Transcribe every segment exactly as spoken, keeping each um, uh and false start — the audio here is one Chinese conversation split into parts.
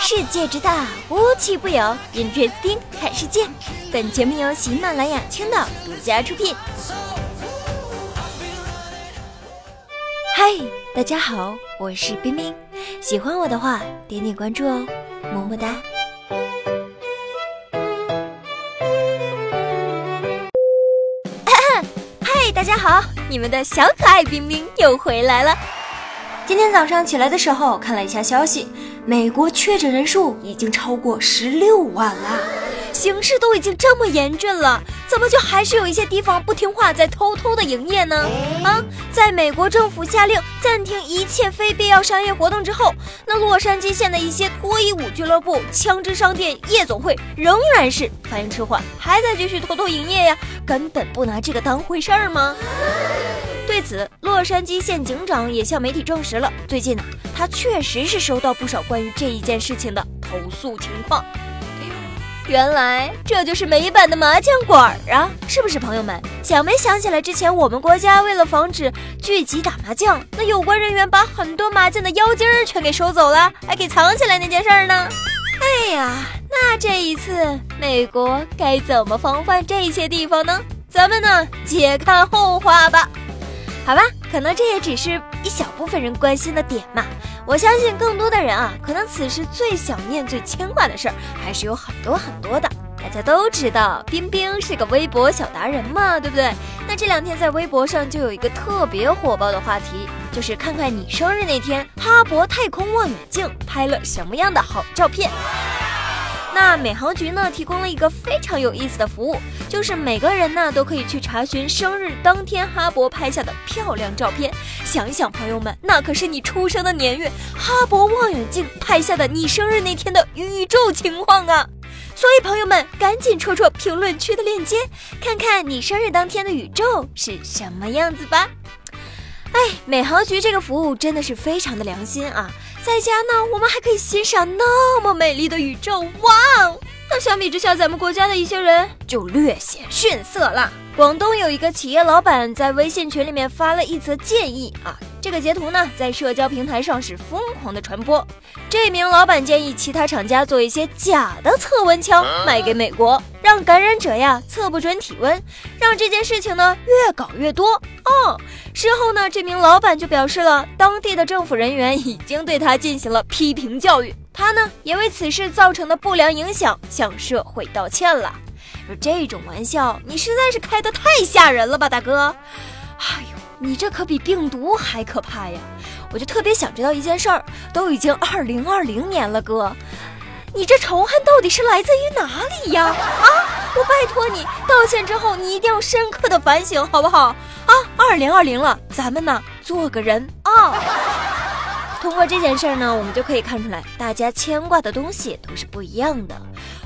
世界之大，无奇不有。Interesting 看世界。本节目由喜马拉雅青岛独家出品。嗨，大家好，我是冰冰。喜欢我的话，点点关注哦，么么哒。嗨，大家好，你们的小可爱冰冰又回来了。今天早上起来的时候看了一下消息，美国确诊人数已经超过十六万了。形势都已经这么严峻了，怎么就还是有一些地方不听话在偷偷的营业呢？啊，在美国政府下令暂停一切非必要商业活动之后，那洛杉矶县的一些脱衣舞俱乐部、枪支商店、夜总会仍然是反应迟缓，还在继续偷偷营业呀，根本不拿这个当回事儿吗？对此，洛杉矶县警长也向媒体证实了，最近呢、啊，他确实是收到不少关于这一件事情的投诉情况。原来这就是美版的麻将馆啊，是不是朋友们？想没想起来之前我们国家为了防止聚集打麻将，那有关人员把很多麻将的腰筋儿全给收走了，还给藏起来那件事儿呢？哎呀，那这一次美国该怎么防范这些地方呢？咱们呢，且看后话吧。好吧，可能这也只是一小部分人关心的点嘛。我相信更多的人啊，可能此时最想念、最牵挂的事儿还是有很多很多的。大家都知道，冰冰是个微博小达人嘛，对不对？那这两天在微博上就有一个特别火爆的话题，就是看看你生日那天，哈勃太空望远镜拍了什么样的好照片。那美航局呢提供了一个非常有意思的服务，就是每个人呢都可以去查询生日当天哈勃拍下的漂亮照片。想一想朋友们，那可是你出生的年月，哈勃望远镜拍下的你生日那天的宇宙情况啊。所以朋友们赶紧戳戳评论区的链接，看看你生日当天的宇宙是什么样子吧。哎，美航局这个服务真的是非常的良心啊！在家呢，我们还可以欣赏那么美丽的宇宙，哇哦！那相比之下，咱们国家的一些人就略显逊色了。广东有一个企业老板在微信群里面发了一则建议啊，这个截图呢在社交平台上是疯狂的传播。这名老板建议其他厂家做一些假的测温枪卖给美国，让感染者呀测不准体温，让这件事情呢越搞越多哦。事后呢，这名老板就表示了，当地的政府人员已经对他进行了批评教育，他呢也为此事造成的不良影响向社会道歉了。说这种玩笑，你实在是开得太吓人了吧，大哥！哎呦，你这可比病毒还可怕呀！我就特别想知道一件事儿，都已经二零二零年了，哥，你这仇恨到底是来自于哪里呀？啊，我拜托你，道歉之后你一定要深刻的反省，好不好？啊，二零二零了，咱们呢做个人啊！通过这件事儿呢，我们就可以看出来，大家牵挂的东西都是不一样的。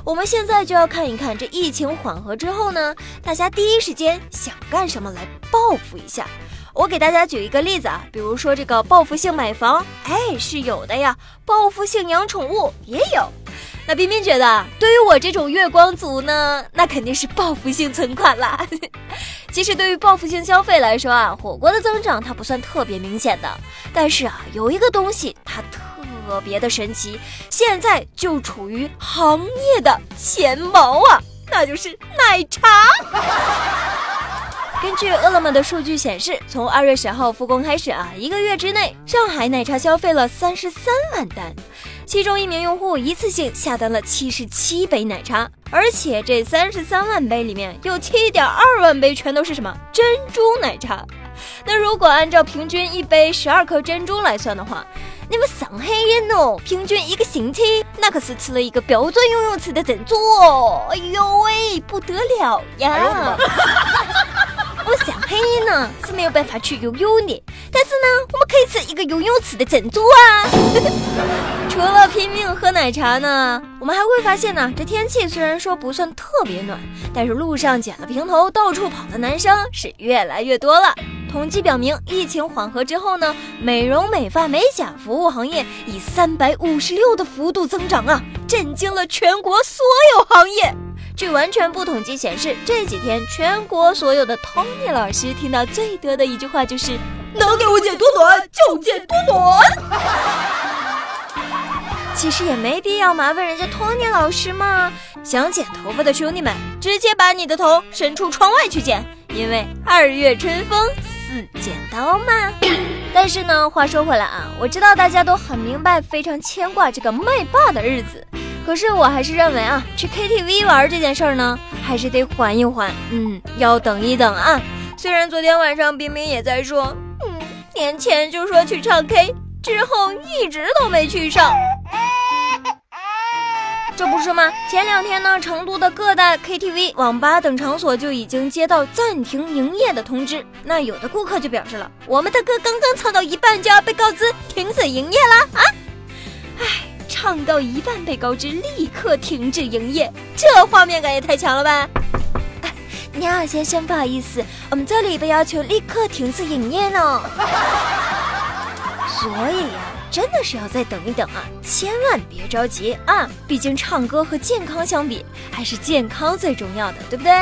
我们现在就要看一看这疫情缓和之后呢，大家第一时间想干什么来报复一下。我给大家举一个例子啊，比如说这个报复性买房，哎，是有的呀，报复性养宠物也有。那彬彬觉得，对于我这种月光族呢，那肯定是报复性存款啦。其实对于报复性消费来说啊，火锅的增长它不算特别明显的，但是啊，有一个东西它特别的神奇，现在就处于行业的前茅啊，那就是奶茶。根据饿了么的数据显示，从二月十号复工开始啊，一个月之内，上海奶茶消费了三十三万单，其中一名用户一次性下单了七十七杯奶茶，而且这三十三万杯里面有 七点二万杯全都是什么？珍珠奶茶。那如果按照平均一杯十二颗珍珠来算的话，那么上海人哦，平均一个星期那可是吃了一个标准游泳池的珍珠哦，哎呦喂，不得了呀！我们上海人呢是没有办法去游泳的，但是呢，我们可以吃一个游泳池的珍珠啊。除了拼命喝奶茶呢，我们还会发现呢，这天气虽然说不算特别暖，但是路上剪了平头到处跑的男生是越来越多了。统计表明，疫情缓和之后呢，美容美发美甲服务行业以三百五十六的幅度增长啊，震惊了全国所有行业。据完全部统计显示，这几天全国所有的 Tony 老师听到最多的一句话就是能给我剪多短就剪多短。其实也没必要麻烦人家托尼老师嘛。想剪头发的兄弟们，直接把你的头伸出窗外去剪，因为二月春风似剪刀嘛。但是呢，话说回来啊，我知道大家都很明白，非常牵挂这个麦霸的日子。可是我还是认为啊，去 K T V 玩这件事儿呢，还是得缓一缓，嗯，要等一等啊。虽然昨天晚上冰冰也在说，嗯，年前就说去唱 K， 之后一直都没去上。这不是吗？前两天呢，成都的各大 K T V、网吧等场所就已经接到暂停营业的通知。那有的顾客就表示了，我们的歌刚刚唱到一半就要被告知停止营业啦啊！唉。唱到一半被告知立刻停止营业，这画面感也太强了吧！啊、你好先生，不好意思，我们这里被要求立刻停止营业呢。所以呀、啊，真的是要再等一等啊，千万别着急啊！毕竟唱歌和健康相比，还是健康最重要的，对不对？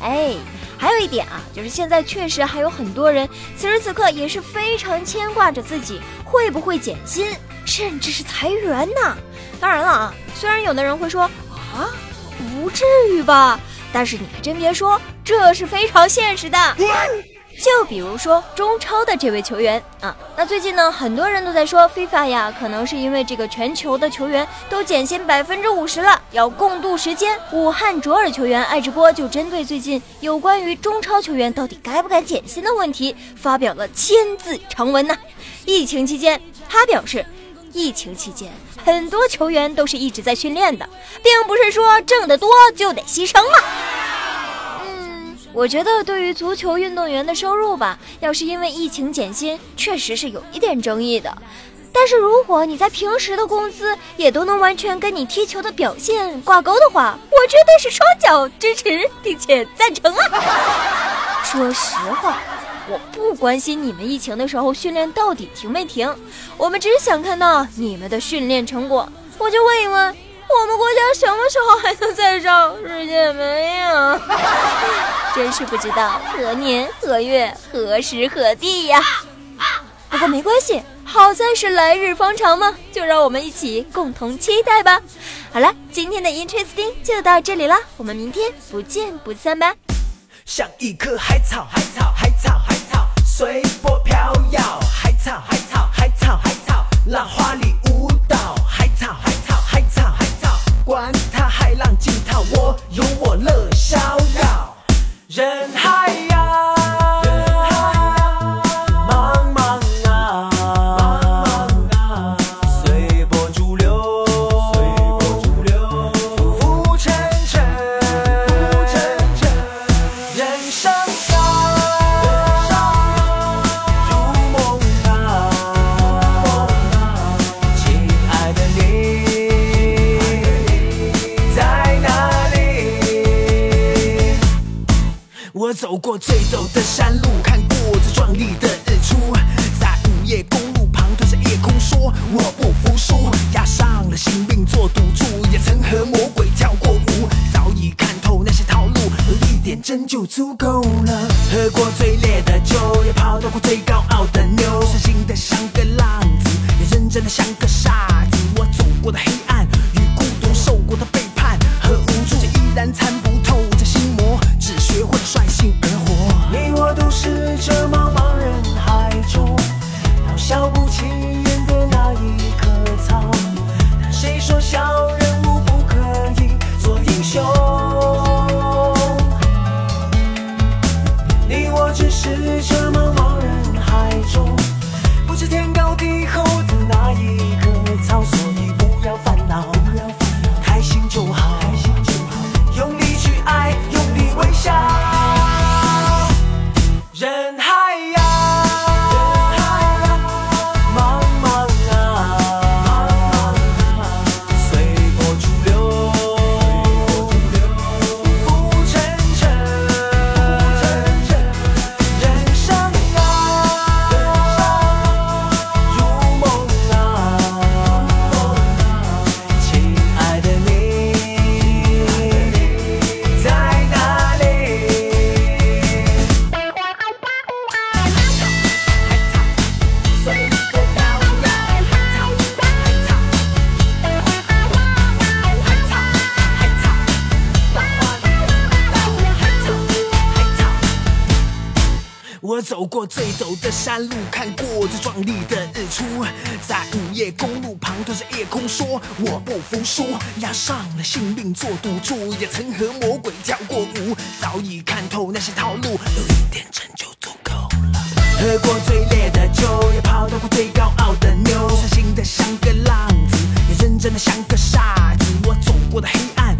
哎。还有一点啊，就是现在确实还有很多人此时此刻也是非常牵挂着自己会不会减薪，甚至是裁员呢。当然了啊，虽然有的人会说啊，不至于吧，但是你还真别说，这是非常现实的。就比如说中超的这位球员啊，那最近呢，很多人都在说 FIFA 呀，可能是因为这个全球的球员都减薪百分之五十了，要共度时间。武汉卓尔球员艾智波就针对最近有关于中超球员到底该不该减薪的问题，发表了千字长文呐、啊。疫情期间，他表示，疫情期间很多球员都是一直在训练的，并不是说挣得多就得牺牲嘛。我觉得对于足球运动员的收入吧，要是因为疫情减薪，确实是有一点争议的。但是如果你在平时的工资也都能完全跟你踢球的表现挂钩的话，我绝对是双脚支持并且赞成啊！说实话，我不关心你们疫情的时候训练到底停没停，我们只想看到你们的训练成果。我就问一问，我们国家什么时候还能再上世界杯呀？真是不知道何年何月何时何地呀！不过没关系，好在是来日方长嘛，就让我们一起共同期待吧。好了，今天的 Interesting 就到这里啦，我们明天不见不散吧。像一棵海草，海草，海草，海草，随波飘摇；海草，海草，海草，海草，浪花里舞蹈；海草，海草，海草，海草，管它海浪惊涛，我有我乐逍遥。人海呀，茫茫啊，茫茫啊，随波逐流，随波逐流，浮浮沉沉，浮浮沉沉，人生啊，如梦啊，如梦啊，亲爱的你在哪里？我走过最陡的山路，看过最壮丽的日出，在午夜公路旁对着夜空说，我不服输。押上了性命做赌注，也曾和魔鬼跳过舞，早已看透那些套路，有一点真就足够了。喝过最烈的酒，也跑到过最高傲的牛，随性的像个浪子，也认真的像个傻子。我走过的黑暗与孤独，受过的背叛和无助，却依然参不透这心魔，只学会率性而活。你我都是这茫茫人海中老少不起眼的那一棵草，但谁说小人物不可以做英雄？走过最陡的山路，看过最壮丽的日出，在午夜公路旁对着夜空说，我不服输。押上了性命做赌注，也曾和魔鬼跳过舞，早已看透那些套路，有一点成就足够了。喝过最烈的酒，也跑到过最高傲的牛，率性的像个浪子，也认真的像个傻子。我走过的黑暗，